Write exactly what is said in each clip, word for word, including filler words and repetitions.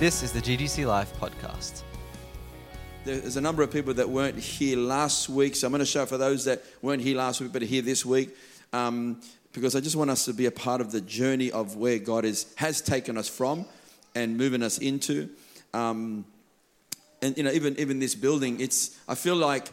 This is the G D C Life Podcast. There's a number of people that weren't here last week, so I'm going to show for those that weren't here last week but are here this week, um, because I just want us to be a part of the journey of where God is, has taken us from and moving us into. Um, and, you know, even, even this building, it's I feel like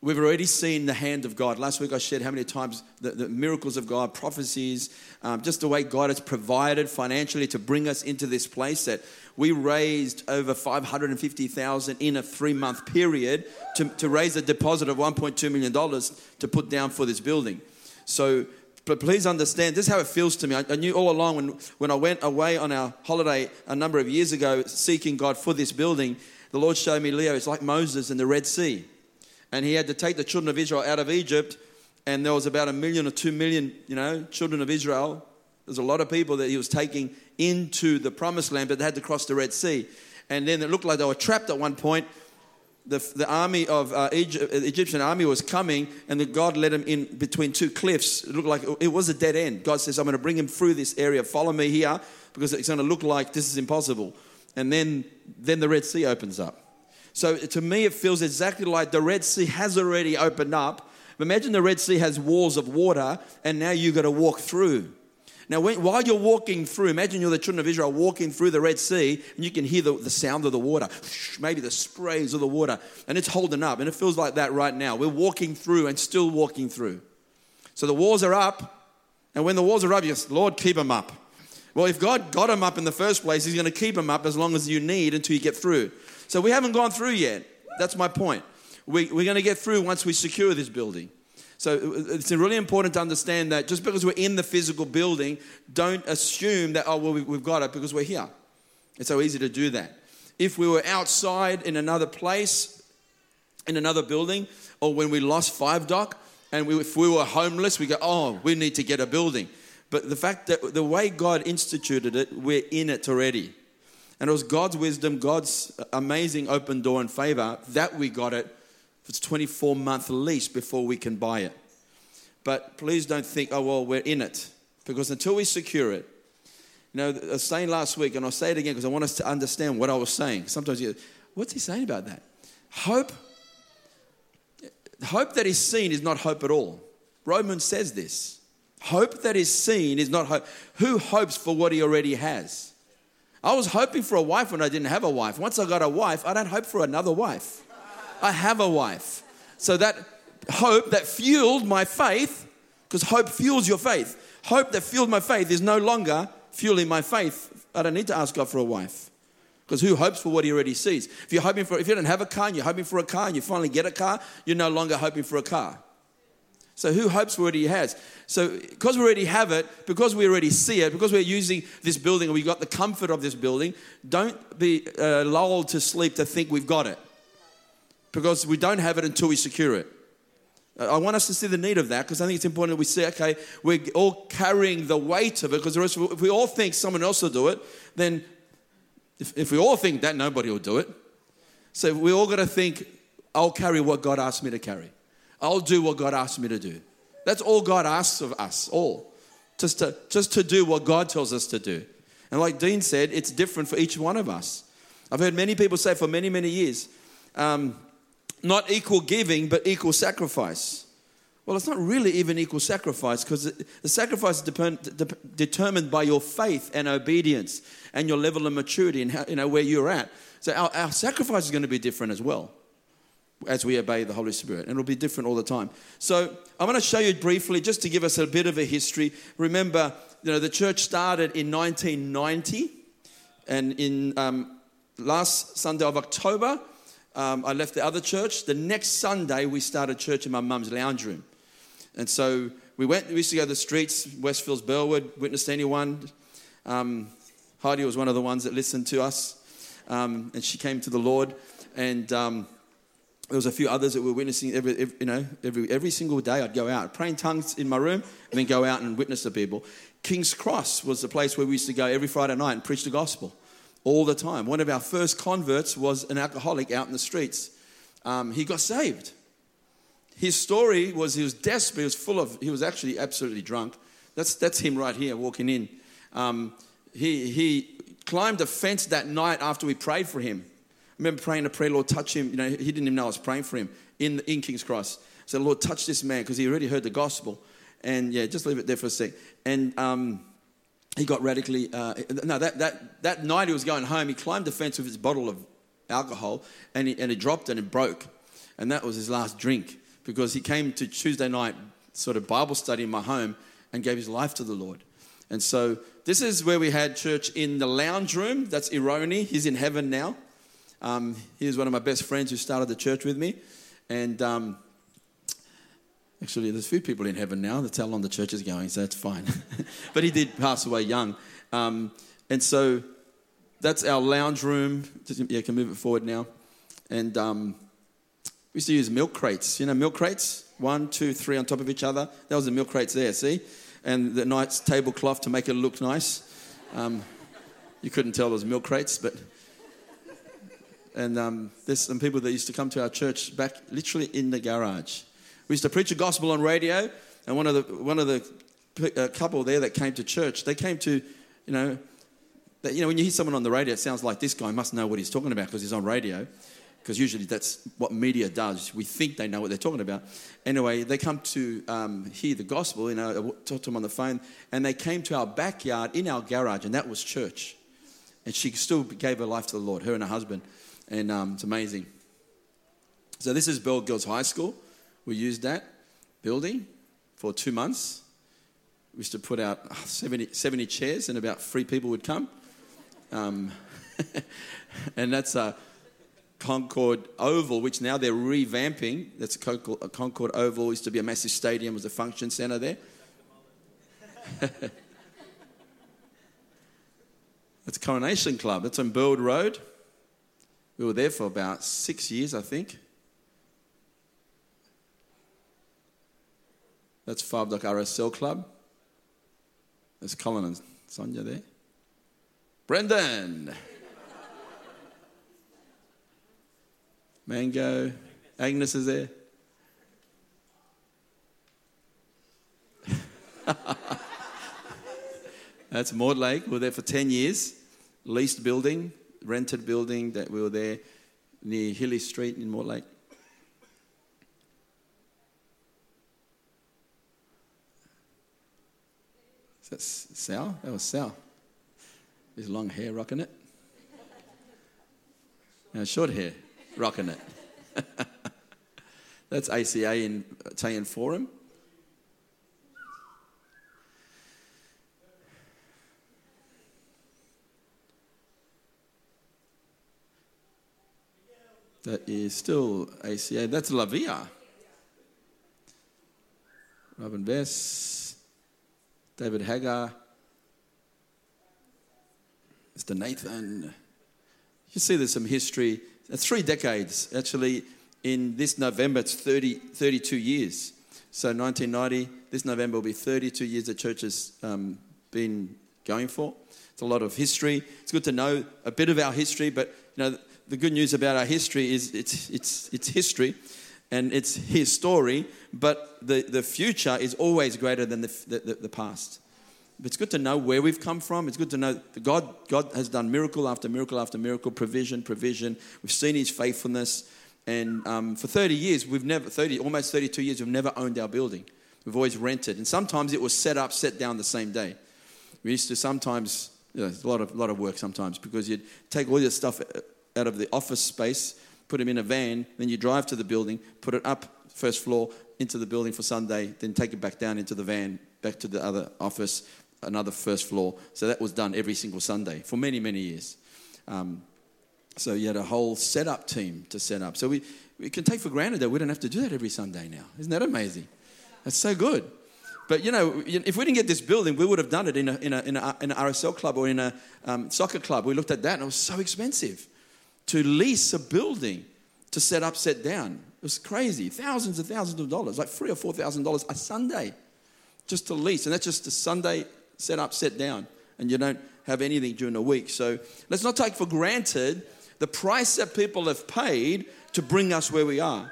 we've already seen the hand of God. Last week I shared how many times the, the miracles of God, prophecies, um, just the way God has provided financially to bring us into this place that we raised over five hundred fifty thousand dollars in a three-month period to, to raise a deposit of one point two million dollars to put down for this building. So but please understand, this is how it feels to me. I, I knew all along when, when I went away on our holiday a number of years ago seeking God for this building, the Lord showed me, Leo, it's like Moses in the Red Sea. And he had to take the children of Israel out of Egypt, and there was about a million or two million, you know, children of Israel. There's a lot of people that he was taking into the promised land, but they had to cross the Red Sea. And then it looked like they were trapped at one point. The, the army of uh, Egypt, the Egyptian army was coming, and the God led him in between two cliffs. It looked like it was a dead end. God says, I'm going to bring him through this area. Follow me here, because it's going to look like this is impossible. And then, then the Red Sea opens up. So to me, it feels exactly like the Red Sea has already opened up. Imagine the Red Sea has walls of water, and now you've got to walk through. Now, when, while you're walking through, imagine you're the children of Israel walking through the Red Sea, and you can hear the, the sound of the water, maybe the sprays of the water, and it's holding up, and it feels like that right now. We're walking through and still walking through. So the walls are up, and when the walls are up, you say, Lord, keep them up. Well, if God got them up in the first place, he's going to keep them up as long as you need until you get through. So we haven't gone through yet. That's my point. We, we're going to get through once we secure this building. So it's really important to understand that just because we're in the physical building, don't assume that, oh, well, we've got it because we're here. It's so easy to do that. If we were outside in another place, in another building, or when we lost Five Dock, and we, if we were homeless, we go, oh, we need to get a building. But the fact that the way God instituted it, we're in it already. And it was God's wisdom, God's amazing open door and favor that we got it. It's a twenty-four month lease before we can buy it. But please don't think, oh, well, we're in it. Because until we secure it, you know, I was saying last week, and I'll say it again because I want us to understand what I was saying. Sometimes you go, what's he saying about that? Hope, hope that is seen is not hope at all. Romans says this. Hope that is seen is not hope. Who hopes for what he already has? I was hoping for a wife when I didn't have a wife. Once I got a wife, I don't hope for another wife. I have a wife. So that hope that fueled my faith, because hope fuels your faith. Hope that fueled my faith is no longer fueling my faith. I don't need to ask God for a wife, because who hopes for what he already sees? If you're hoping for, if you don't have a car and you're hoping for a car and you finally get a car, you're no longer hoping for a car. So who hopes for what he has? So because we already have it, because we already see it, because we're using this building and we've got the comfort of this building, don't be uh, lulled to sleep to think we've got it, because we don't have it until we secure it. I want us to see the need of that, because I think it's important that we see, okay, we're all carrying the weight of it, because if we all think someone else will do it, then if, if we all think that, nobody will do it. So we all got to think, I'll carry what God asked me to carry. I'll do what God asks me to do. That's all God asks of us, all. Just to, just to do what God tells us to do. And like Dean said, it's different for each one of us. I've heard many people say for many, many years, um, not equal giving, but equal sacrifice. Well, it's not really even equal sacrifice, because the sacrifice is depend, de- determined by your faith and obedience and your level of maturity and how, you know, where you're at. So our, our sacrifice is going to be different as well, as we obey the Holy Spirit. And it'll be different all the time. So I want to show you briefly, just to give us a bit of a history. Remember, you know, the church started in nineteen ninety. And in um, last Sunday of October, um, I left the other church. The next Sunday, we started church in my mum's lounge room. And so we went, we used to go to the streets, Westfields, Burwood, witnessed anyone. Um, Heidi was one of the ones that listened to us. Um, and she came to the Lord. And Um, There was a few others that were witnessing every, every, you know, every every single day. I'd go out, pray in tongues in my room, and then go out and witness to people. King's Cross was the place where we used to go every Friday night and preach the gospel all the time. One of our first converts was an alcoholic out in the streets. Um, he got saved. His story was he was desperate. He was full of. He was actually absolutely drunk. That's that's him right here walking in. Um, he he climbed a fence that night after we prayed for him. I remember praying to pray, Lord, touch him. You know, he didn't even know I was praying for him in, in King's Cross. So, Lord, touch this man, because he already heard the gospel. And yeah, just leave it there for a sec. And um, he got radically, uh, no, that, that, that night he was going home, he climbed the fence with his bottle of alcohol and he, and he dropped and it broke. And that was his last drink, because he came to Tuesday night sort of Bible study in my home and gave his life to the Lord. And so this is where we had church in the lounge room. That's Ironi. He's in heaven now. Um, he was one of my best friends who started the church with me. And um, actually, there's a few people in heaven now. That's how long the church is going, so that's fine. But he did pass away young. Um, and so that's our lounge room. Yeah, can move it forward now. And um, we used to use milk crates. You know, milk crates? One, two, three on top of each other. That was the milk crates there, see? And the nice tablecloth to make it look nice. Um, you couldn't tell those milk crates, but... And um, there's some people that used to come to our church back literally in the garage. We used to preach the gospel on radio, and one of the one of the uh, couple there that came to church, they came to, you know, that, you know, when you hear someone on the radio, it sounds like this guy must know what he's talking about because he's on radio, because usually that's what media does. We think they know what they're talking about. Anyway, they come to um, hear the gospel, you know, I talked to them on the phone, and they came to our backyard in our garage, and that was church. And she still gave her life to the Lord, her and her husband. And um, it's amazing. So this is Burwood Girls High School. We used that building for two months. We used to put out seventy, seventy chairs, and about three people would come. Um, and that's a Concord Oval, which now they're revamping. That's a Concord Oval. It used to be a massive stadium. It was a function centre there. That's a Coronation Club. That's on Burwood Road. We were there for about six years, I think. That's Five Dock R S L Club. There's Colin and Sonia there. Brendan! Mango. Agnes is there. That's Mortlake. We were there for ten years. Leased building. Rented building that we were there near Hilly Street in Mortlake. Is that Sal? That was Sal. His long hair rocking it. No, short hair rocking it. That's A C A in Italian Forum. That is still A C A. That's La Via. Robin Vess, David Haggai, Mister Nathan. You see there's some history. That's three decades. Actually, in this November, it's thirty, thirty-two years. So nineteen ninety, this November will be thirty-two years the church has um, been going for. It's a lot of history. It's good to know a bit of our history, but, you know, the good news about our history is it's it's it's history, and it's his story. But the, the future is always greater than the, the the past. It's good to know where we've come from. It's good to know that God God has done miracle after miracle after miracle, provision, provision. We've seen His faithfulness, and um, for thirty years we've never thirty almost thirty-two years we've never owned our building. We've always rented, and sometimes it was set up, set down the same day. We used to sometimes you know, it's a lot of lot of work sometimes because you'd take all your stuff out of the office space, put them in a van, then you drive to the building, put it up first floor into the building for Sunday, then take it back down into the van, back to the other office, another first floor. So that was done every single Sunday for many, many years. Um, so you had a whole setup team to set up. So we, we can take for granted that we don't have to do that every Sunday now. Isn't that amazing? That's so good. But, you know, if we didn't get this building, we would have done it in a in a, in a, in a R S L club or in a um, soccer club. We looked at that and it was so expensive to lease a building to set up, set down. It was crazy. Thousands and thousands of dollars, like three or four thousand dollars a Sunday just to lease. And that's just a Sunday set up, set down. And you don't have anything during the week. So let's not take for granted the price that people have paid to bring us where we are.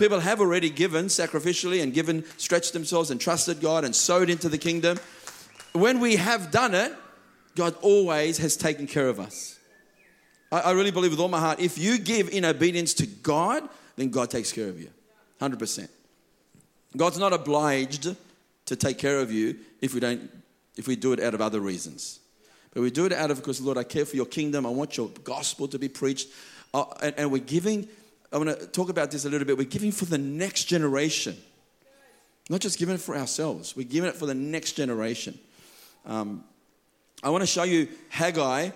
People have already given sacrificially and given, stretched themselves and trusted God and sowed into the kingdom. When we have done it, God always has taken care of us. I, I really believe with all my heart, if you give in obedience to God, then God takes care of you, one hundred percent. God's not obliged to take care of you if we don't, if we do it out of other reasons. But we do it out of, because, Lord, I care for your kingdom. I want your gospel to be preached. Uh, and, and we're giving, I want to talk about this a little bit. We're giving for the next generation. Not just giving it for ourselves. We're giving it for the next generation. Um, I want to show you Haggai,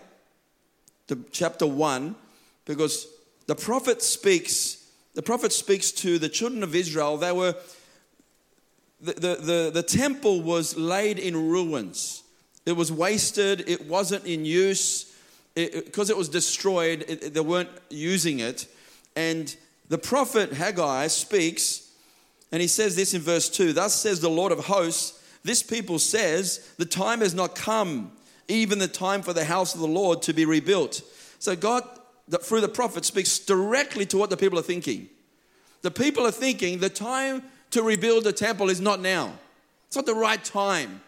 the chapter one, because the prophet speaks, the prophet speaks to the children of Israel. They were, the, the, the, the temple was laid in ruins. It was wasted. It wasn't in use. Because it, it, it was destroyed, it, it, they weren't using it. And the prophet Haggai speaks, and he says this in verse two, "Thus says the Lord of hosts, this people says, the time has not come, even the time for the house of the Lord to be rebuilt." So God, through the prophet, speaks directly to what the people are thinking. The people are thinking the time to rebuild the temple is not now. It's not the right time.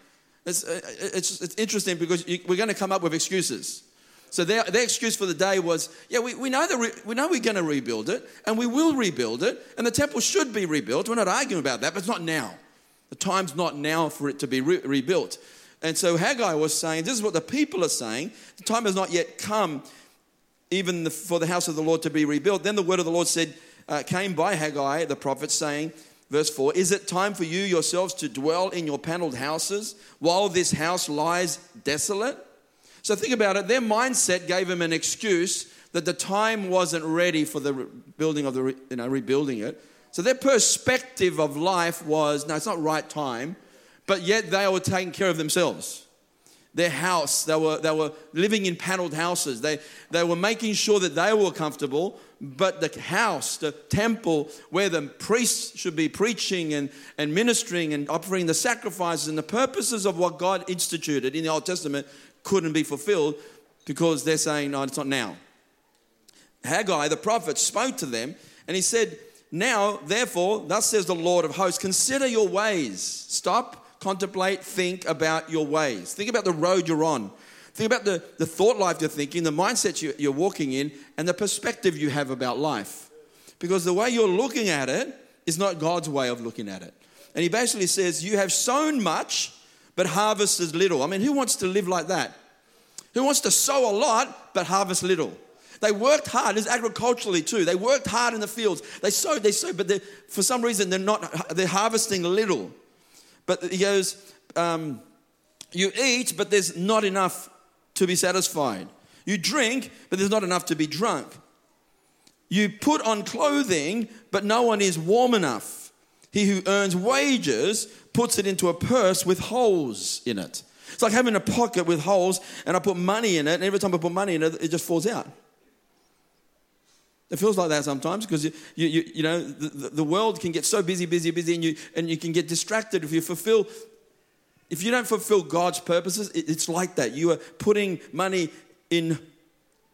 It's, it's, it's interesting because you, we're going to come up with excuses. So their, their excuse for the day was, yeah, we, we know that re, we know we're going to rebuild it, and we will rebuild it, and the temple should be rebuilt. We're not arguing about that, but it's not now. The time's not now for it to be re- rebuilt. And so Haggai was saying, this is what the people are saying, the time has not yet come even the, for the house of the Lord to be rebuilt. Then the word of the Lord said, uh, came by Haggai, the prophet, saying, verse four, "Is it time for you yourselves to dwell in your panelled houses while this house lies desolate?" So think about it. Their mindset gave them an excuse that the time wasn't ready for the building of the, you know, rebuilding it. So their perspective of life was, no, it's not right time, but yet they were taking care of themselves. Their house, they were they were living in panelled houses. They they were making sure that they were comfortable, but the house, the temple where the priests should be preaching and, and ministering and offering the sacrifices and the purposes of what God instituted in the Old Testament couldn't be fulfilled because they're saying, no, it's not now. Haggai, the prophet, spoke to them and he said, "Now, therefore, thus says the Lord of hosts, consider your ways." Stop, contemplate, think about your ways. Think about the road you're on. Think about the, the thought life you're thinking, the mindset you, you're walking in, and the perspective you have about life. Because the way you're looking at it is not God's way of looking at it. And he basically says, you have sown much, but harvest is little. I mean, who wants to live like that? Who wants to sow a lot, but harvest little? They worked hard. It's agriculturally too. They worked hard in the fields. They sowed, they sowed, but for some reason, they're not, they're harvesting little. But he goes, um, you eat, but there's not enough to be satisfied. You drink, but there's not enough to be drunk. You put on clothing, but no one is warm enough. He who earns wages puts it into a purse with holes in it. It's like having a pocket with holes, and I put money in it, and every time I put money in it, it just falls out. It feels like that sometimes because, you you, you, you know, the, the world can get so busy, busy, busy, and you and you can get distracted if you fulfill. If you don't fulfill God's purposes, it, it's like that. You are putting money in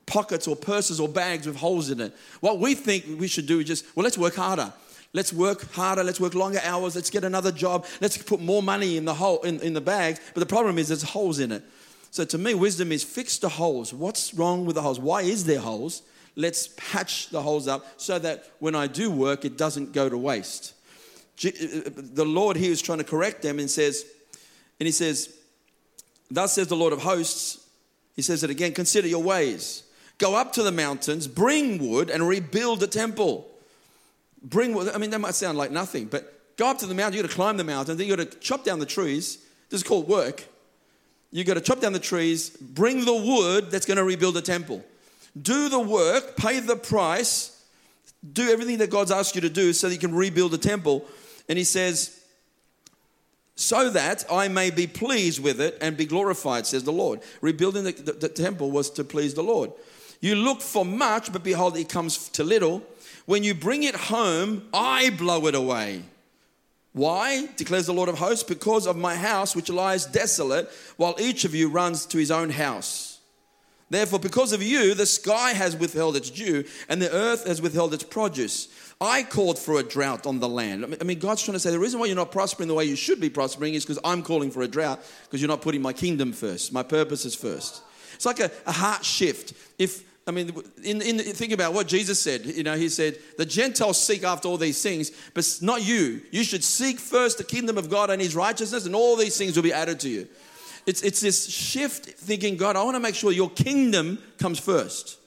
pockets or purses or bags with holes in it. What we think we should do is just, well, let's work harder. Let's work harder. Let's work longer hours. Let's get another job. Let's put more money in the hole, in, in the bags. But the problem is there's holes in it. So to me, wisdom is fix the holes. What's wrong with the holes? Why is there holes? Let's patch the holes up so that when I do work, it doesn't go to waste. The Lord here is trying to correct them and says, and he says, "Thus says the Lord of hosts." He says it again. "Consider your ways. Go up to the mountains, bring wood, and rebuild the temple." Bring wood. I mean, that might sound like nothing, but go up to the mountain. You've got to climb the mountain. Then you've got to chop down the trees. This is called work. You've got to chop down the trees, bring the wood that's going to rebuild the temple. Do the work, pay the price, do everything that God's asked you to do so that you can rebuild the temple. And he says, "So that I may be pleased with it and be glorified, says the Lord." Rebuilding the, the, the temple was to please the Lord. "You look for much, but behold, it comes to little. When you bring it home, I blow it away. Why? Declares the Lord of hosts, because of my house which lies desolate, while each of you runs to his own house." Therefore, because of you, the sky has withheld its dew, and the earth has withheld its produce. I called for a drought on the land. I mean, God's trying to say the reason why you're not prospering the way you should be prospering is because I'm calling for a drought, because you're not putting my kingdom first, my purposes first. It's like a, a heart shift. If I mean, in, in, think about what Jesus said. You know, he said, the Gentiles seek after all these things, but not you. You should seek first the kingdom of God and his righteousness, and all these things will be added to you. It's it's this shift thinking, God, I want to make sure your kingdom comes first.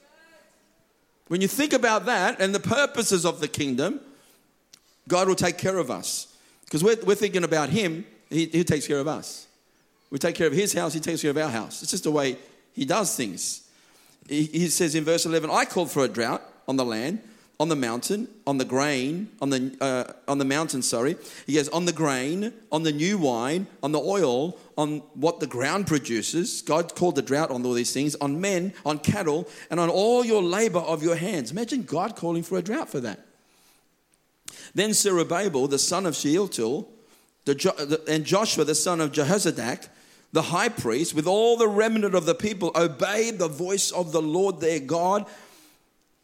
When you think about that and the purposes of the kingdom, God will take care of us. Because we're, we're thinking about him, he, he takes care of us. We take care of his house, he takes care of our house. It's just the way he does things. He, he says in verse eleven, I called for a drought on the land, on the mountain, on the grain, on the uh, on the mountain, sorry. He goes, on the grain, on the new wine, on the oil, on what the ground produces. God called the drought on all these things, on men, on cattle, and on all your labor of your hands. Imagine God calling for a drought for that. Then Zerubbabel, the son of Shealtiel, the jo- the, and Joshua, the son of Jehozadak, the high priest, with all the remnant of the people, obeyed the voice of the Lord their God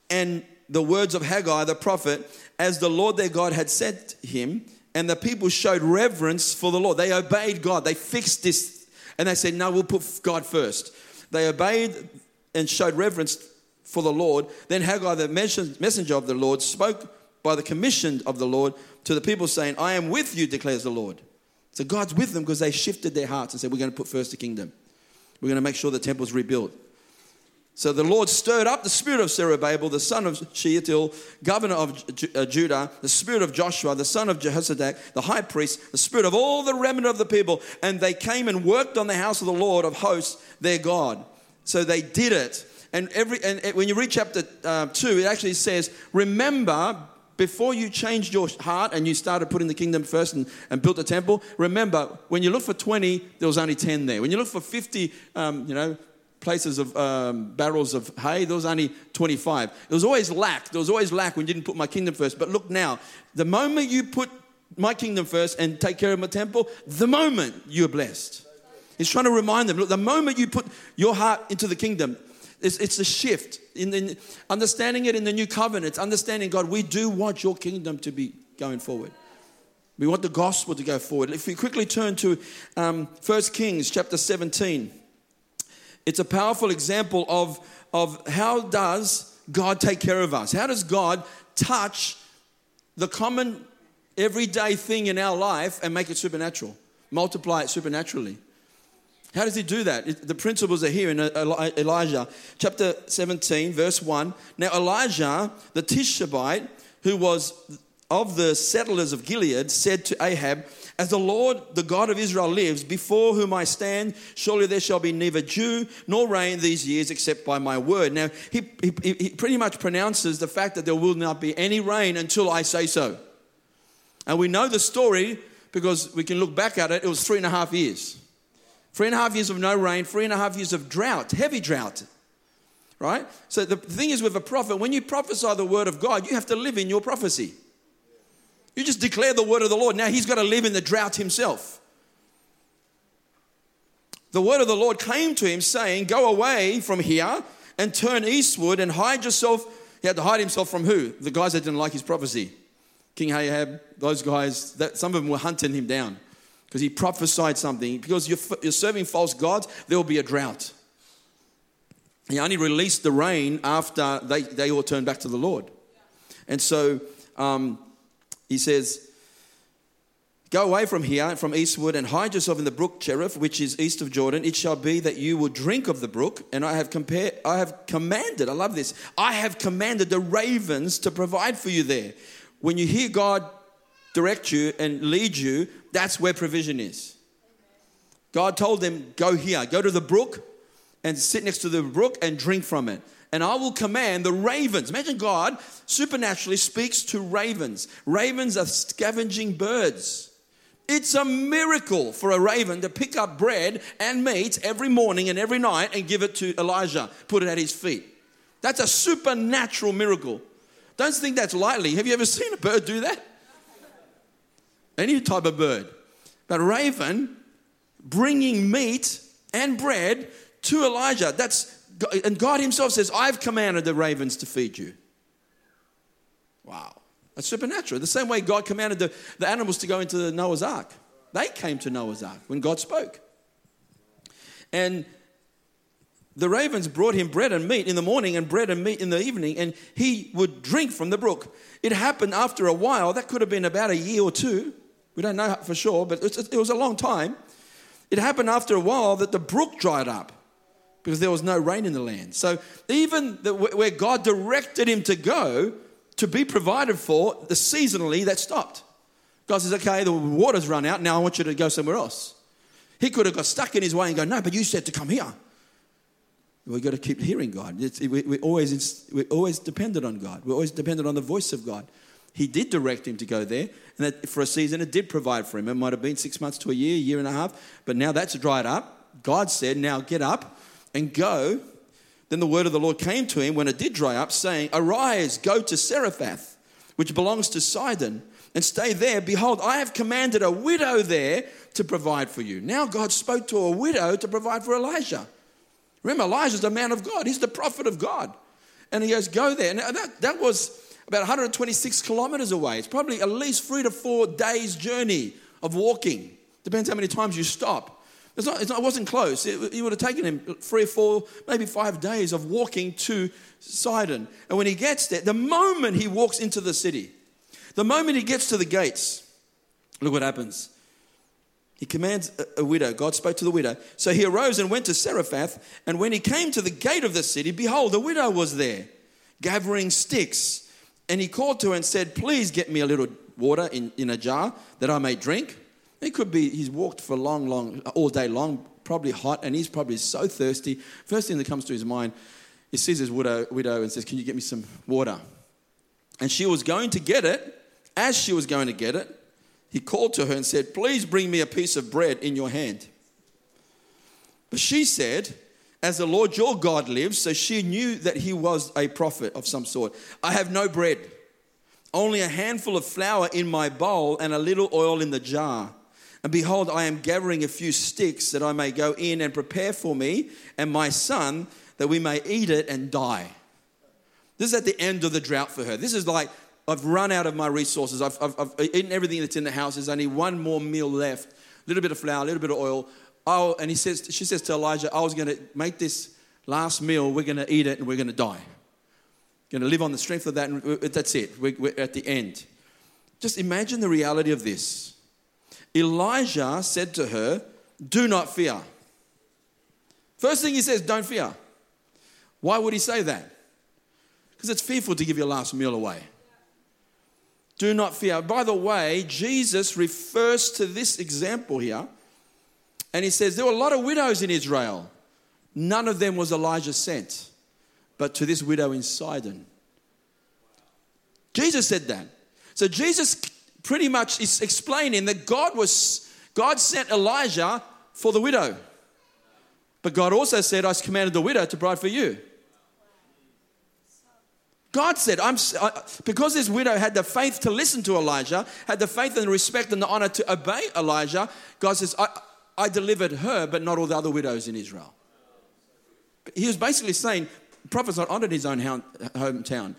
and the words of Haggai the prophet, as the Lord their God had sent him, and the people showed reverence for the Lord. They obeyed God. They fixed this, and they said, no, we'll put God first. They obeyed and showed reverence for the Lord. Then Haggai, the messenger of the Lord, spoke by the commission of the Lord to the people, saying, I am with you, declares the Lord. So God's with them because they shifted their hearts and said, we're going to put first the kingdom. We're going to make sure the temple's rebuilt. So the Lord stirred up the spirit of Zerubbabel, the son of Shealtiel, governor of Ju- uh, Judah, the spirit of Joshua, the son of Jehozadak, the high priest, the spirit of all the remnant of the people. And they came and worked on the house of the Lord of hosts, their God. So they did it. And every and when you read chapter uh, two, it actually says, remember, before you changed your heart and you started putting the kingdom first and, and built the temple, remember, when you look for twenty, there was only ten there. When you look for fifty, um, you know, places of um, barrels of hay, there was only twenty-five. There was always lack. There was always lack when you didn't put my kingdom first. But look now, the moment you put my kingdom first and take care of my temple, the moment you're blessed. He's trying to remind them, look, the moment you put your heart into the kingdom, it's, it's a shift. In, in understanding it in the new covenant, it's understanding, God, we do want your kingdom to be going forward. We want the gospel to go forward. If we quickly turn to um, First Kings chapter seventeen, it's a powerful example of, of how does God take care of us? How does God touch the common everyday thing in our life and make it supernatural, multiply it supernaturally? How does he do that? The principles are here in Elijah. Chapter seventeen, verse one. Now Elijah, the Tishbite, who was of the settlers of Gilead, said to Ahab, as the Lord, the God of Israel, lives, before whom I stand, surely there shall be neither dew nor rain these years except by my word. Now, he, he, he pretty much pronounces the fact that there will not be any rain until I say so. And we know the story because we can look back at it. It was three and a half years. Three and a half years of no rain, three and a half years of drought, heavy drought, right? So the thing is with a prophet, when you prophesy the word of God, you have to live in your prophecy. You just declare the word of the Lord. Now he's got to live in the drought himself. The word of the Lord came to him saying, go away from here and turn eastward and hide yourself. He had to hide himself from who? The guys that didn't like his prophecy. King Ahab, those guys, that, some of them were hunting him down. Because he prophesied something. Because you're, you're serving false gods, there will be a drought. He only released the rain after they, they all turned back to the Lord. And so um, he says, go away from here, from eastward, and hide yourself in the brook Cherith, which is east of Jordan. It shall be that you will drink of the brook. And I have compared, I have commanded, I love this, I have commanded the ravens to provide for you there. When you hear God direct you and lead you, that's where provision is. God told them, go here, go to the brook and sit next to the brook and drink from it. And I will command the ravens. Imagine God supernaturally speaks to ravens. Ravens are scavenging birds. It's a miracle for a raven to pick up bread and meat every morning and every night and give it to Elijah, put it at his feet. That's a supernatural miracle. Don't think that's lightly. Have you ever seen a bird do that? Any type of bird. But raven bringing meat and bread to Elijah. That's, and God himself says, I've commanded the ravens to feed you. Wow. That's supernatural. The same way God commanded the, the animals to go into the Noah's Ark. They came to Noah's Ark when God spoke. And the ravens brought him bread and meat in the morning and bread and meat in the evening, and he would drink from the brook. It happened after a while. That could have been about a year or two. We don't know for sure, but it was a long time. It happened after a while that the brook dried up because there was no rain in the land. So even the, where God directed him to go to be provided for, the seasonally, that stopped. God says, okay, the water's run out. Now I want you to go somewhere else. He could have got stuck in his way and go, no, but you said to come here. We've got to keep hearing God. It's, we, we always we always depended on God. We're always dependent on the voice of God. He did direct him to go there, and that for a season it did provide for him. It might have been six months to a year, year and a half, but now that's dried up. God said, now get up and go. Then the word of the Lord came to him when it did dry up, saying, arise, go to Zarephath, which belongs to Sidon, and stay there. Behold, I have commanded a widow there to provide for you. Now God spoke to a widow to provide for Elijah. Remember, Elijah's the man of God. He's the prophet of God. And he goes, go there. And that, that was about one hundred twenty-six kilometers away. It's probably at least three to four days' journey of walking. Depends how many times you stop. It's not, it's not, it wasn't close. It, it would have taken him three or four, maybe five days of walking to Sidon. And when he gets there, the moment he walks into the city, the moment he gets to the gates, look what happens. He commands a widow. God spoke to the widow. So he arose and went to Zarephath. And when he came to the gate of the city, behold, a widow was there, gathering sticks. And he called to her and said, please get me a little water in, in a jar that I may drink. It could be he's walked for long, long, all day long, probably hot, and he's probably so thirsty. First thing that comes to his mind, he sees his widow, widow and says, can you get me some water? And she was going to get it. As she was going to get it, he called to her and said, please bring me a piece of bread in your hand. But she said, as the Lord your God lives, so she knew that he was a prophet of some sort. I have no bread, only a handful of flour in my bowl and a little oil in the jar. And behold, I am gathering a few sticks that I may go in and prepare for me and my son that we may eat it and die. This is at the end of the drought for her. This is like, I've run out of my resources. I've, I've, I've eaten everything that's in the house. There's only one more meal left. A little bit of flour, a little bit of oil. Oh, and he says, she says to Elijah, I was going to make this last meal. We're going to eat it and we're going to die. Going to live on the strength of that. And that's it. We're, we're at the end. Just imagine the reality of this. Elijah said to her, do not fear. First thing he says, don't fear. Why would he say that? Because it's fearful to give your last meal away. Do not fear. By the way, Jesus refers to this example here. And he says, there were a lot of widows in Israel. None of them was Elijah sent, but to this widow in Sidon. Jesus said that. So Jesus pretty much is explaining that God was, God sent Elijah for the widow. But God also said, I commanded the widow to provide for you. God said, I'm, I, because this widow had the faith to listen to Elijah, had the faith and the respect and the honor to obey Elijah, God says, I, I delivered her, but not all the other widows in Israel. But he was basically saying, the prophet's not honored in his own hometown.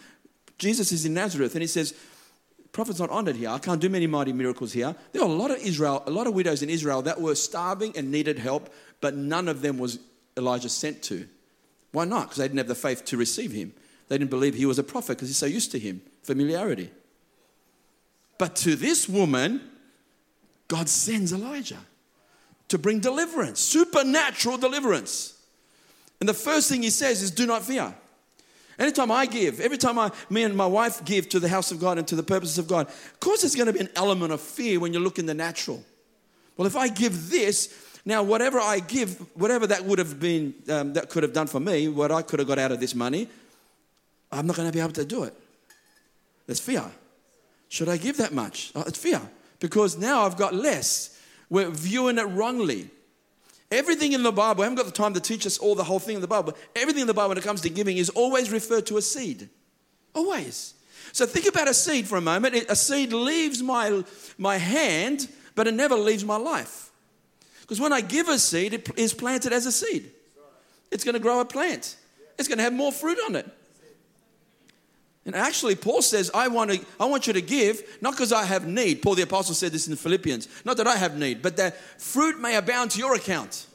Jesus is in Nazareth, and he says, prophet's not honored here. I can't do many mighty miracles here. There were a lot of Israel, a lot of widows in Israel that were starving and needed help, but none of them was Elijah sent to. Why not? Because they didn't have the faith to receive him. They didn't believe he was a prophet because he's so used to him, familiarity. But to this woman, God sends Elijah to bring deliverance, supernatural deliverance. And the first thing he says is, do not fear. Anytime I give, every time I, me and my wife give to the house of God and to the purposes of God, of course there's going to be an element of fear when you look in the natural. Well, if I give this, now whatever I give, whatever that would have been, um, that could have done for me, what I could have got out of this money, I'm not going to be able to do it. That's fear. Should I give that much? It's fear. Because now I've got less. We're viewing it wrongly. Everything in the Bible, I haven't got the time to teach us all the whole thing in the Bible. Everything in the Bible when it comes to giving is always referred to a seed. Always. So think about a seed for a moment. A seed leaves my, my hand, but it never leaves my life. Because when I give a seed, it is planted as a seed. it's going to grow a plant. It's going to have more fruit on it. And actually, Paul says, I want to, I want you to give, not because I have need. Paul the Apostle said this in Philippians. Not that I have need, but that fruit may abound to your account.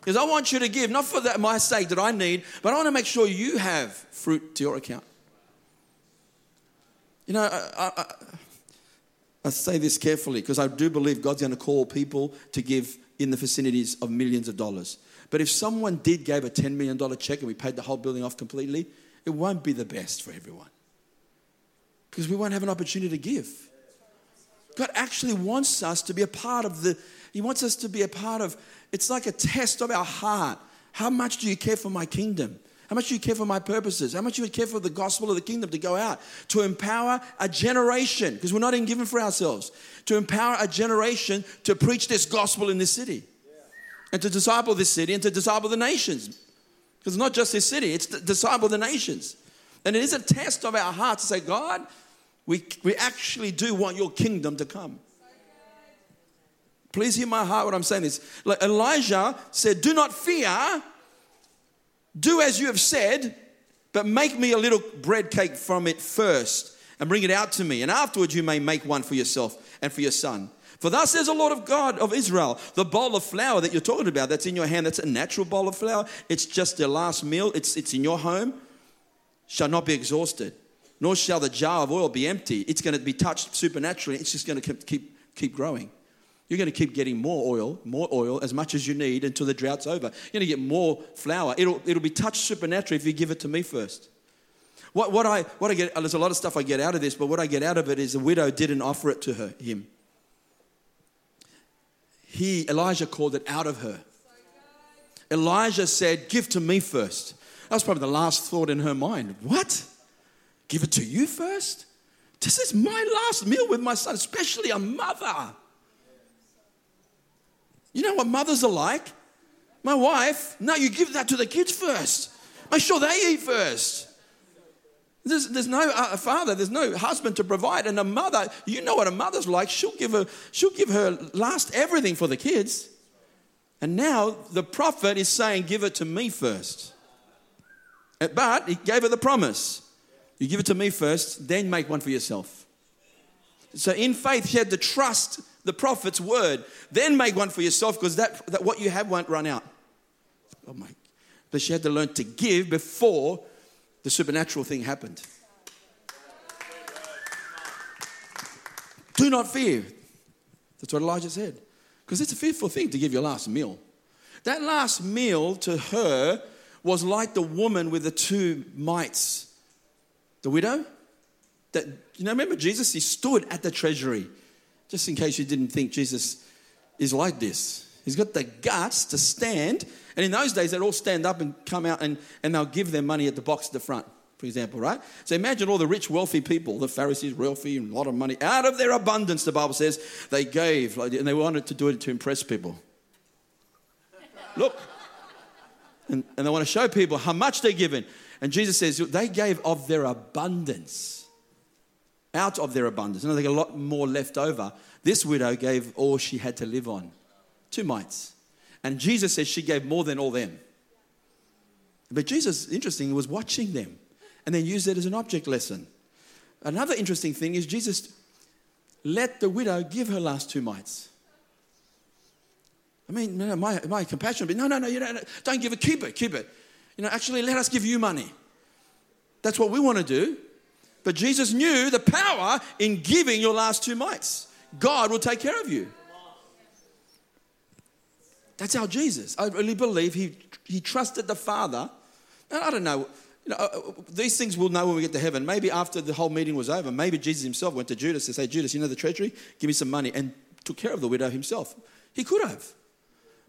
Because I want you to give, not for that my sake that I need, but I want to make sure you have fruit to your account. You know, I, I, I say this carefully because I do believe God's going to call people to give in the vicinities of millions of dollars. But if someone did give a ten million dollars check and we paid the whole building off completely, it won't be the best for everyone because we won't have an opportunity to give. God actually wants us to be a part of the, he wants us to be a part of, it's like a test of our heart. How much do you care for my kingdom? How much do you care for my purposes? How much do you care for the gospel of the kingdom to go out? To empower a generation, because we're not even given for ourselves, to empower a generation to preach this gospel in this city and to disciple this city and to disciple the nations. Because it's not just this city, it's to disciple the nations. And it is a test of our hearts to say, God, we, we actually do want your kingdom to come. Please hear my heart when I'm saying this. Like Elijah said, do not fear. Do as you have said, but make me a little bread cake from it first and bring it out to me. And afterwards you may make one for yourself and for your son. For thus says the Lord of God of Israel, the bowl of flour that you're talking about, that's in your hand, that's a natural bowl of flour. It's just their last meal. It's, it's in your home. Shall not be exhausted, nor shall the jar of oil be empty. It's going to be touched supernaturally. It's just going to keep keep growing. You're going to keep getting more oil, more oil, as much as you need until the drought's over. You're going to get more flour. It'll it'll be touched supernaturally if you give it to me first. What what I what I get, there's a lot of stuff I get out of this, but what I get out of it is the widow didn't offer it to her him. He Elijah called it out of her. Elijah said, "Give to me first." That was probably the last thought in her mind. What? Give it to you first? This is my last meal with my son, especially a mother. You know what mothers are like? My wife, no, you give that to the kids first. Make sure they eat first. There's, there's no uh, father, there's no husband to provide. And a mother, you know what a mother's like. She'll give her, she'll give her last everything for the kids. And now the prophet is saying, give it to me first. But he gave her the promise. You give it to me first, then make one for yourself. So in faith, she had to trust the prophet's word. Then make one for yourself because that, that what you have won't run out. Oh my! But she had to learn to give before the supernatural thing happened. Do not fear. That's what Elijah said. Because it's a fearful thing to give your last meal. That last meal to her was like the woman with the two mites. The widow. That, you know, remember Jesus? He stood at the treasury. Just in case you didn't think Jesus is like this. He's got the guts to stand. And in those days, they'd all stand up and come out and, and they'll give their money at the box at the front, for example, right? So imagine all the rich, wealthy people, the Pharisees, wealthy, and a lot of money. Out of their abundance, the Bible says, they gave. And they wanted to do it to impress people. Look. And, and they want to show people how much they're giving. And Jesus says, they gave of their abundance. Out of their abundance. And I think a lot more left over. This widow gave all she had to live on. Two mites. And Jesus says she gave more than all them. But Jesus, interesting, was watching them and then used it as an object lesson. Another interesting thing is Jesus let the widow give her last two mites. I mean, my, my compassion would be, no, no, no, you don't, don't give it, keep it, keep it. You know, actually, let us give you money. That's what we want to do. But Jesus knew the power in giving your last two mites. God will take care of you. That's our Jesus. I really believe he he trusted the Father. And I don't know, you know, these things we'll know when we get to heaven. Maybe after the whole meeting was over, maybe Jesus himself went to Judas and said, Judas, you know the treasury? Give me some money. And took care of the widow himself. He could have.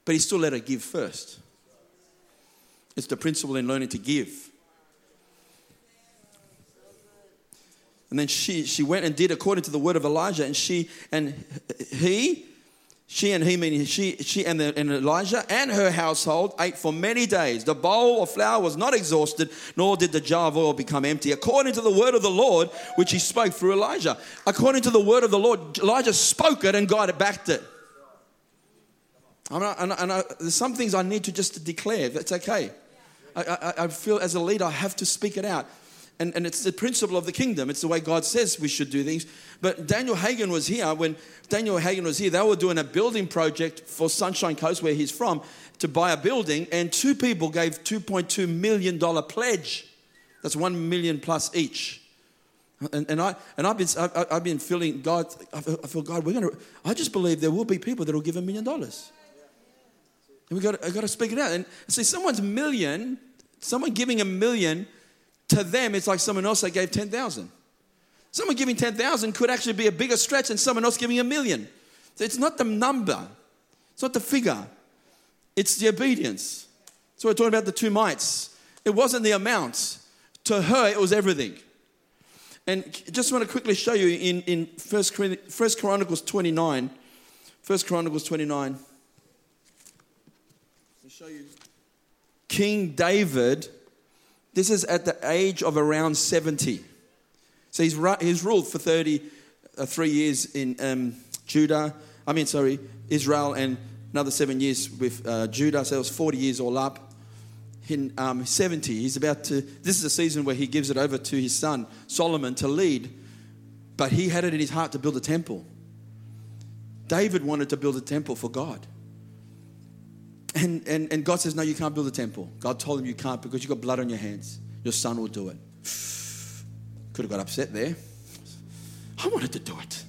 But he still let her give first. It's the principle in learning to give. And then she, she went and did according to the word of Elijah, and she and he, she and he meaning she she and, the, and Elijah and her household ate for many days. The bowl of flour was not exhausted, nor did the jar of oil become empty, according to the word of the Lord, which he spoke through Elijah. According to the word of the Lord, Elijah spoke it and God backed it. I'm not, I'm not, I'm not, there's some things I need to just declare. That's okay. I, I, I feel as a leader I have to speak it out. And, and it's the principle of the kingdom. It's the way God says we should do things. But Daniel Hagen was here. When Daniel Hagen was here, they were doing a building project for Sunshine Coast, where he's from, to buy a building. And two people gave two point two million dollars pledge. That's one million dollars plus each. And, and I and I've been I, I've been feeling God. I feel, I feel God. We're gonna. I just believe there will be people that will give a million dollars. And we got I got to speak it out. And see, someone's million, someone giving a million, to them it's like someone else that gave ten thousand. Someone giving ten thousand could actually be a bigger stretch than someone else giving a million. So it's not the number, it's not the figure, it's the obedience. So we're talking about the two mites. It wasn't the amount. To her, it was everything. And just want to quickly show you in, in First Chronicles twenty-nine. First Chronicles twenty-nine. I'll show you King David. This is at the age of around seventy. So he's he's ruled for thirty-three years in um, Judah. I mean, sorry, Israel, and another seven years with uh, Judah. So it was forty years all up. In um, seventy, he's about to, this is a season where he gives it over to his son Solomon to lead, but he had it in his heart to build a temple. David wanted to build a temple for God. And, and, and God says, no, you can't build a temple. God told him you can't because you've got blood on your hands. Your son will do it. Could have got upset there. I wanted to do it.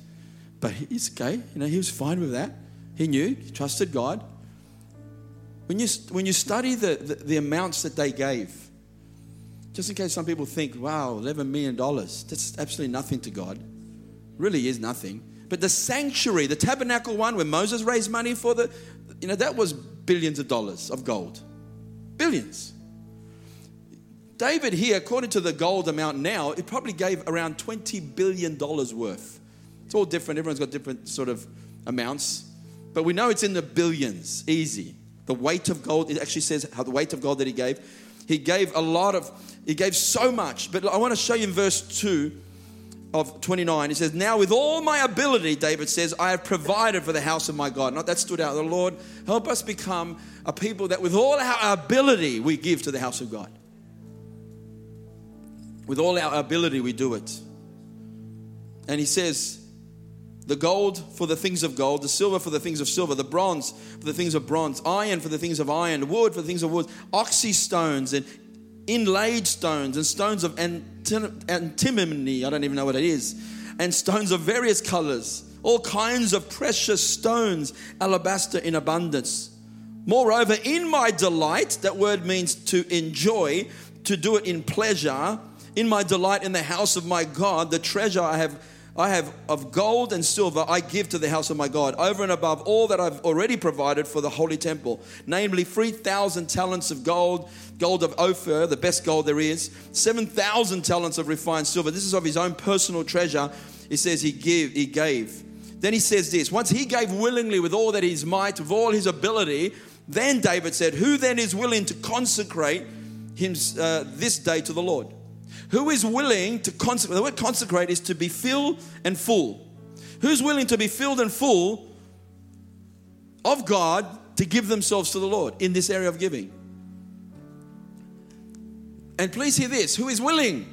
But it's okay. You know, he was fine with that. He knew, he trusted God. When you when you study the, the, the amounts that they gave, just in case some people think, wow, eleven million dollars, that's absolutely nothing to God. Really is nothing. But the sanctuary, the tabernacle one where Moses raised money for the, you know, that was billions of dollars of gold. Billions. David here, according to the gold amount now, it probably gave around twenty billion dollars worth. It's all different. Everyone's got different sort of amounts. But we know it's in the billions, easy. The weight of gold, it actually says how the weight of gold that he gave. He gave a lot of, he gave so much. But I want to show you in verse two of twenty-nine. He says, now with all my ability, David says, I have provided for the house of my God. Not that stood out. The Lord, help us become a people that with all our ability, we give to the house of God. With all our ability, we do it. And he says, the gold for the things of gold, the silver for the things of silver, the bronze for the things of bronze, iron for the things of iron, wood for the things of wood, oxy stones and inlaid stones and stones of antimony, I don't even know what it is, and stones of various colors, all kinds of precious stones, alabaster in abundance. Moreover, in my delight, that word means to enjoy, to do it in pleasure, in my delight in the house of my God, the treasure I have I have of gold and silver I give to the house of my God, over and above all that I've already provided for the holy temple, namely three thousand talents of gold, gold of Ophir, the best gold there is, seven thousand talents of refined silver. This is of his own personal treasure. He says he give, he gave. Then he says this, once he gave willingly with all that his might, with all his ability, then David said, who then is willing to consecrate him uh, this day to the Lord? Who is willing to consecrate? The word consecrate is to be filled and full. Who's willing to be filled and full of God to give themselves to the Lord in this area of giving? And please hear this. Who is willing?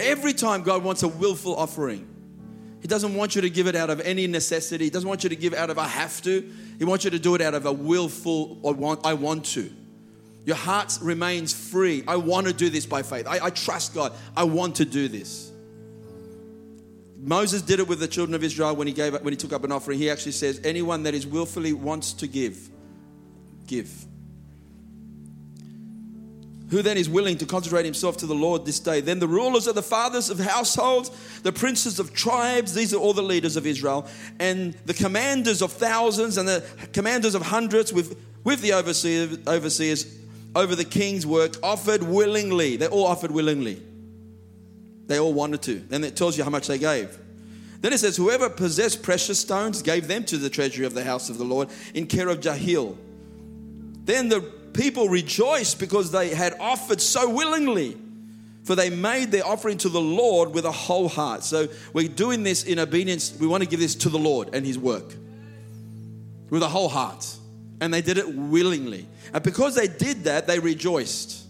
Every time God wants a willful offering. He doesn't want you to give it out of any necessity. He doesn't want you to give out of I have to. He wants you to do it out of a willful I want, I want to. Your heart remains free. I want to do this by faith. I, I trust God. I want to do this. Moses did it with the children of Israel when he gave up, when he took up an offering. He actually says, anyone that is willfully wants to give, give. Who then is willing to consecrate himself to the Lord this day? Then the rulers of the fathers of households, the princes of tribes, these are all the leaders of Israel, and the commanders of thousands and the commanders of hundreds with, with the overseers, overseers over the king's work, offered willingly. They all offered willingly. They all wanted to. And it tells you how much they gave. Then it says, whoever possessed precious stones gave them to the treasury of the house of the Lord in care of Jehiel. Then the people rejoiced because they had offered so willingly, for they made their offering to the Lord with a whole heart. So we're doing this in obedience. We want to give this to the Lord and his work with a whole heart. And they did it willingly. And because they did that, they rejoiced.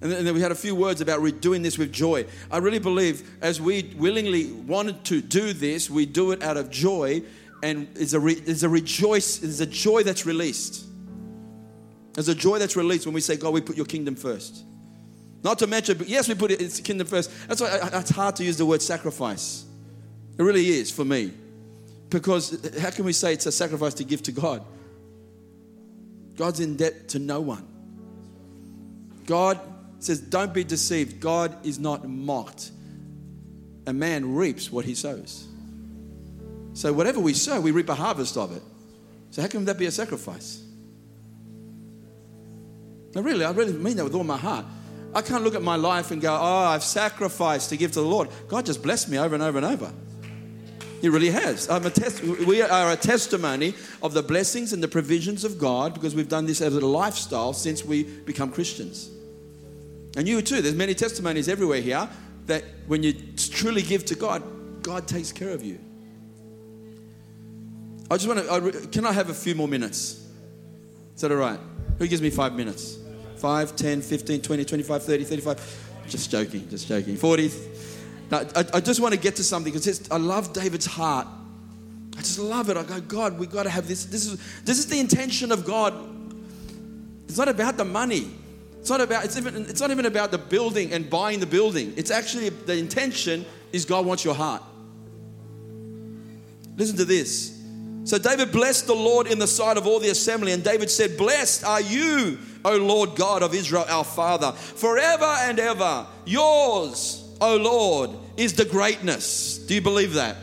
And then we had a few words about doing this with joy. I really believe as we willingly wanted to do this, we do it out of joy, and it's a re, it's a rejoice, there's a joy that's released. There's a joy that's released when we say, God, we put your kingdom first. Not to mention, but yes, we put its kingdom first. That's why it's hard to use the word sacrifice. It really is for me. Because how can we say it's a sacrifice to give to God? God's in debt to no one. God says, don't be deceived. God is not mocked. A man reaps what he sows. So whatever we sow, we reap a harvest of it. So how can that be a sacrifice? Now, really, I really mean that with all my heart. I can't look at my life and go, oh, I've sacrificed to give to the Lord. God just blessed me over and over and over. He really has. I'm a test- we are a testimony of the blessings and the provisions of God because we've done this as a lifestyle since we become Christians. And you too. There's many testimonies everywhere here that when you truly give to God, God takes care of you. I just want to, I, can I have a few more minutes? Is that all right? Who gives me five minutes? five, ten, fifteen, twenty, twenty-five, thirty, thirty-five. Just joking, just joking. forty. No, I, I just want to get to something because I love David's heart. I just love it. I go, God, we've got to have this. This is this is the intention of God. It's not about the money. It's not about. It's even. It's not even about the building and buying the building. It's actually the intention is God wants your heart. Listen to this. So David blessed the Lord in the sight of all the assembly, and David said, blessed are you, O Lord God of Israel, our Father, forever and ever. Yours, O Lord, is the greatness. Do you believe that?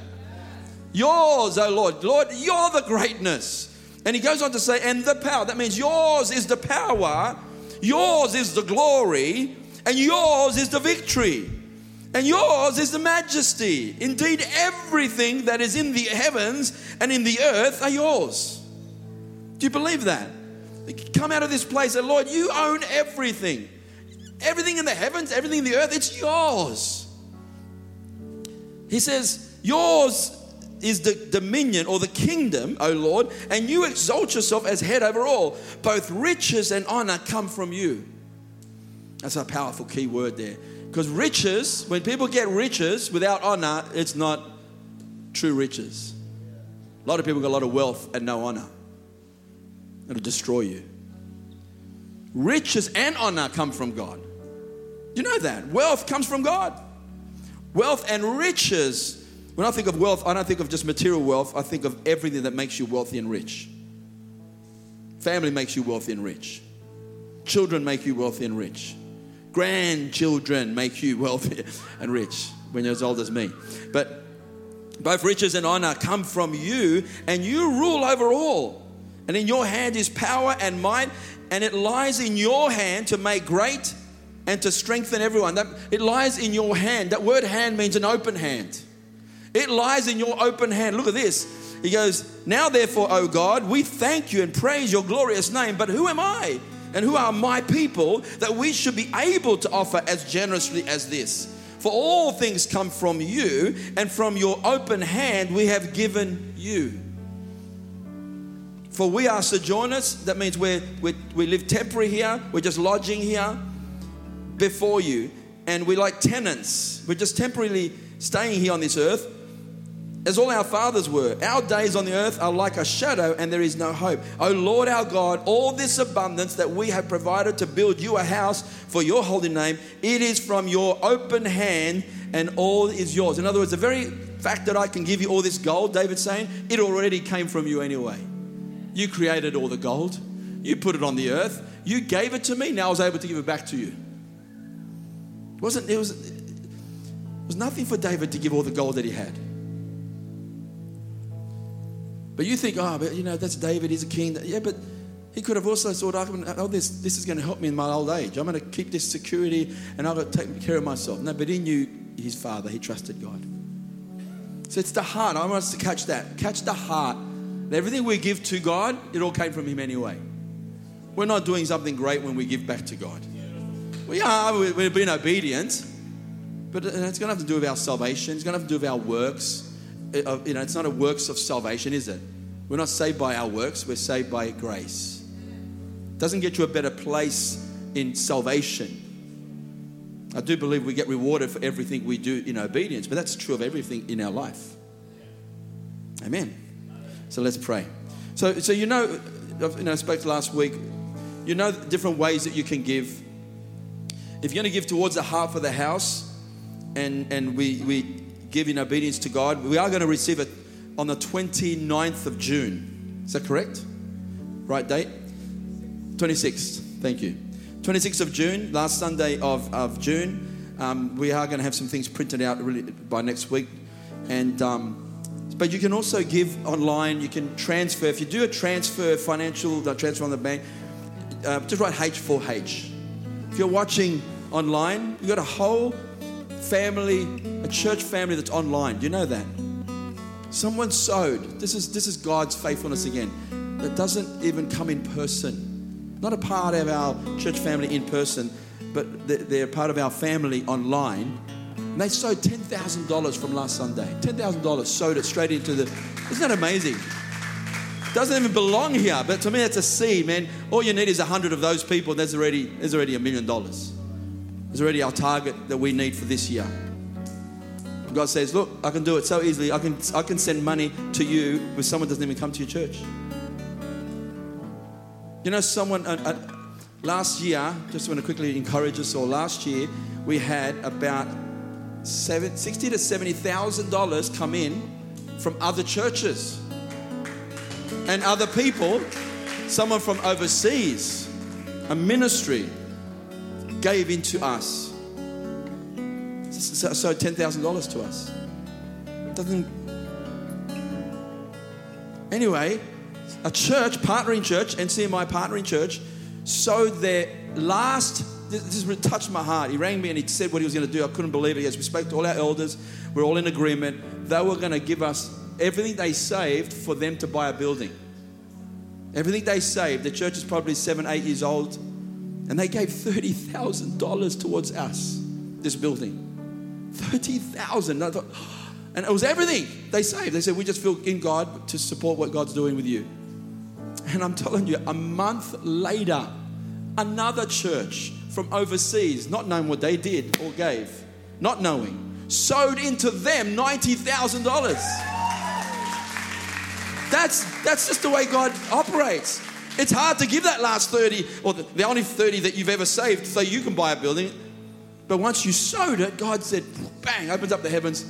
Yours, O Lord. Lord, you're the greatness. And he goes on to say, and the power. That means yours is the power, yours is the glory, and yours is the victory. And yours is the majesty. Indeed, everything that is in the heavens and in the earth are yours. Do you believe that? Come out of this place and Lord, you own everything. Everything in the heavens, everything in the earth, it's yours. He says, yours is the dominion or the kingdom, O Lord, and you exalt yourself as head over all. Both riches and honor come from you. That's a powerful key word there. Because riches, when people get riches without honor, it's not true riches. A lot of people got a lot of wealth and no honor. It'll destroy you. Riches and honor come from God. You know that. Wealth comes from God. Wealth and riches. When I think of wealth, I don't think of just material wealth. I think of everything that makes you wealthy and rich. Family makes you wealthy and rich. Children make you wealthy and rich. Grandchildren make you wealthy and rich when you're as old as me. But both riches and honor come from you, and you rule over all. And in your hand is power and might, and it lies in your hand to make great and to strengthen everyone. That, it lies in your hand. That word hand means an open hand. It lies in your open hand. Look at this. He goes, now therefore, O God, we thank you and praise your glorious name. But who am I? And who are my people that we should be able to offer as generously as this? For all things come from you, and from your open hand we have given you. For we are sojourners, that means we're, we're, we live temporary here, we're just lodging here before you. And we're like tenants, we're just temporarily staying here on this earth. As all our fathers were, our days on the earth are like a shadow and there is no hope. O Lord our God, all this abundance that we have provided to build you a house for your holy name, it is from your open hand and all is yours. In other words, the very fact that I can give you all this gold, David's saying, it already came from you anyway. You created all the gold. You put it on the earth. You gave it to me. Now I was able to give it back to you. It wasn't, it was, it was nothing for David to give all the gold that he had. But you think, oh, but you know, that's David, he's a king. Yeah, but he could have also thought, oh, this this is going to help me in my old age. I'm going to keep this security and I've got to take care of myself. No, but he knew his father. He trusted God. So it's the heart. I want us to catch that. Catch the heart. And everything we give to God, it all came from him anyway. We're not doing something great when we give back to God. We are. We're being obedient. But it's going to have to do with our salvation. It's going to have to do with our works. You know, it's not a works of salvation, is it? We're not saved by our works. We're saved by grace. Doesn't get you a better place in salvation. I do believe we get rewarded for everything we do in obedience, but that's true of everything in our life. Amen. So let's pray. So, so you know, you know, I spoke last week. You know different ways that you can give. If you're going to give towards the half of the house, and and we we give in obedience to God, we are going to receive it on the twenty-ninth of June. Is that correct? Right date? twenty-sixth. Thank you. twenty-sixth of June, last Sunday of, of June. Um, we are going to have some things printed out really by next week. And um, but you can also give online. You can transfer. If you do a transfer, financial transfer on the bank, uh, just write H four H. If you're watching online, you've got a whole family, a church family that's online. Do you know that? Someone sowed. This is this is God's faithfulness again. That doesn't even come in person. Not a part of our church family in person, but they're part of our family online. And they sowed ten thousand dollars from last Sunday. ten thousand dollars sowed it straight into the... Isn't that amazing? Doesn't even belong here, but to me that's a seed, man. All you need is a hundred of those people. There's already there's already a million dollars. There's already our target that we need for this year. God says, look, I can do it so easily. I can I can send money to you with someone that doesn't even come to your church. You know, someone, uh, uh, last year, just want to quickly encourage us all, last year we had about seven, sixty thousand dollars to seventy thousand dollars come in from other churches and other people. Someone from overseas, a ministry, gave into us. So, so ten thousand dollars to us. Doesn't... Anyway, a church, partnering church, N C M I partnering church, sowed their last... This, this really touched my heart. He rang me and he said what he was going to do. I couldn't believe it. Yes, we spoke to all our elders. We're all in agreement. They were going to give us everything they saved for them to buy a building. Everything they saved. The church is probably seven, eight years old. And they gave thirty thousand dollars towards us, this building. thirty thousand. And it was everything they saved. They said, we just feel in God to support what God's doing with you. And I'm telling you, a month later, another church from overseas, not knowing what they did or gave, not knowing, sowed into them ninety thousand dollars. That's, that's just the way God operates. It's hard to give that last thirty, or the, the only thirty that you've ever saved so you can buy a building. But once you sowed it, God said, bang, opens up the heavens.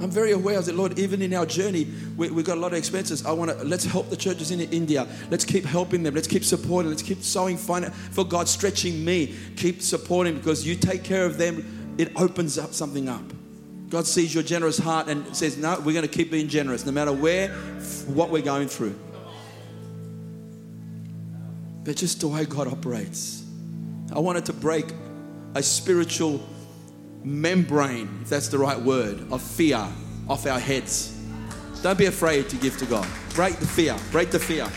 I'm very aware. I said, Lord, even in our journey, we, we've got a lot of expenses. I want to, let's help the churches in India. Let's keep helping them. Let's keep supporting. Let's keep sowing. Finance. For God stretching me, keep supporting, because you take care of them. It opens up something up. God sees your generous heart and says, no, we're going to keep being generous no matter where, what we're going through. But just the way God operates. I wanted to break a spiritual membrane, if that's the right word, of fear off our heads. Don't be afraid to give to God. Break the fear. Break the fear.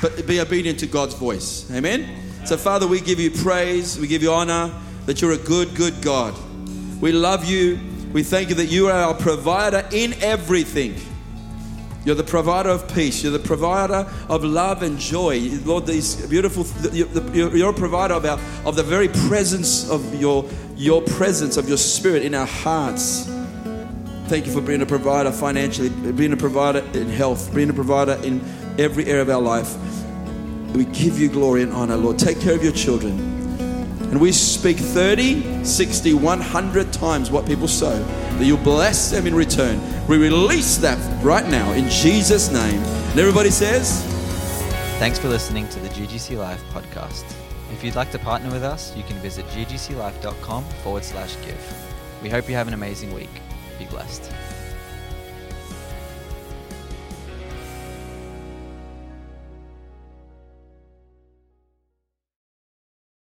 But be obedient to God's voice. Amen? So, Father, we give you praise. We give you honor that you're a good, good God. We love you. We thank you that you are our provider in everything. You're the provider of peace. You're the provider of love and joy. Lord, these beautiful, you're a provider of, our, of the very presence of your, your presence, of your spirit in our hearts. Thank you for being a provider financially, being a provider in health, being a provider in every area of our life. We give you glory and honor, Lord. Take care of your children. And we speak thirty, sixty, one hundred times what people sow, that you'll bless them in return. We release that right now in Jesus' name. And everybody says... Thanks for listening to the G G C Life podcast. If you'd like to partner with us, you can visit ggclife.com forward slash give. We hope you have an amazing week. Be blessed.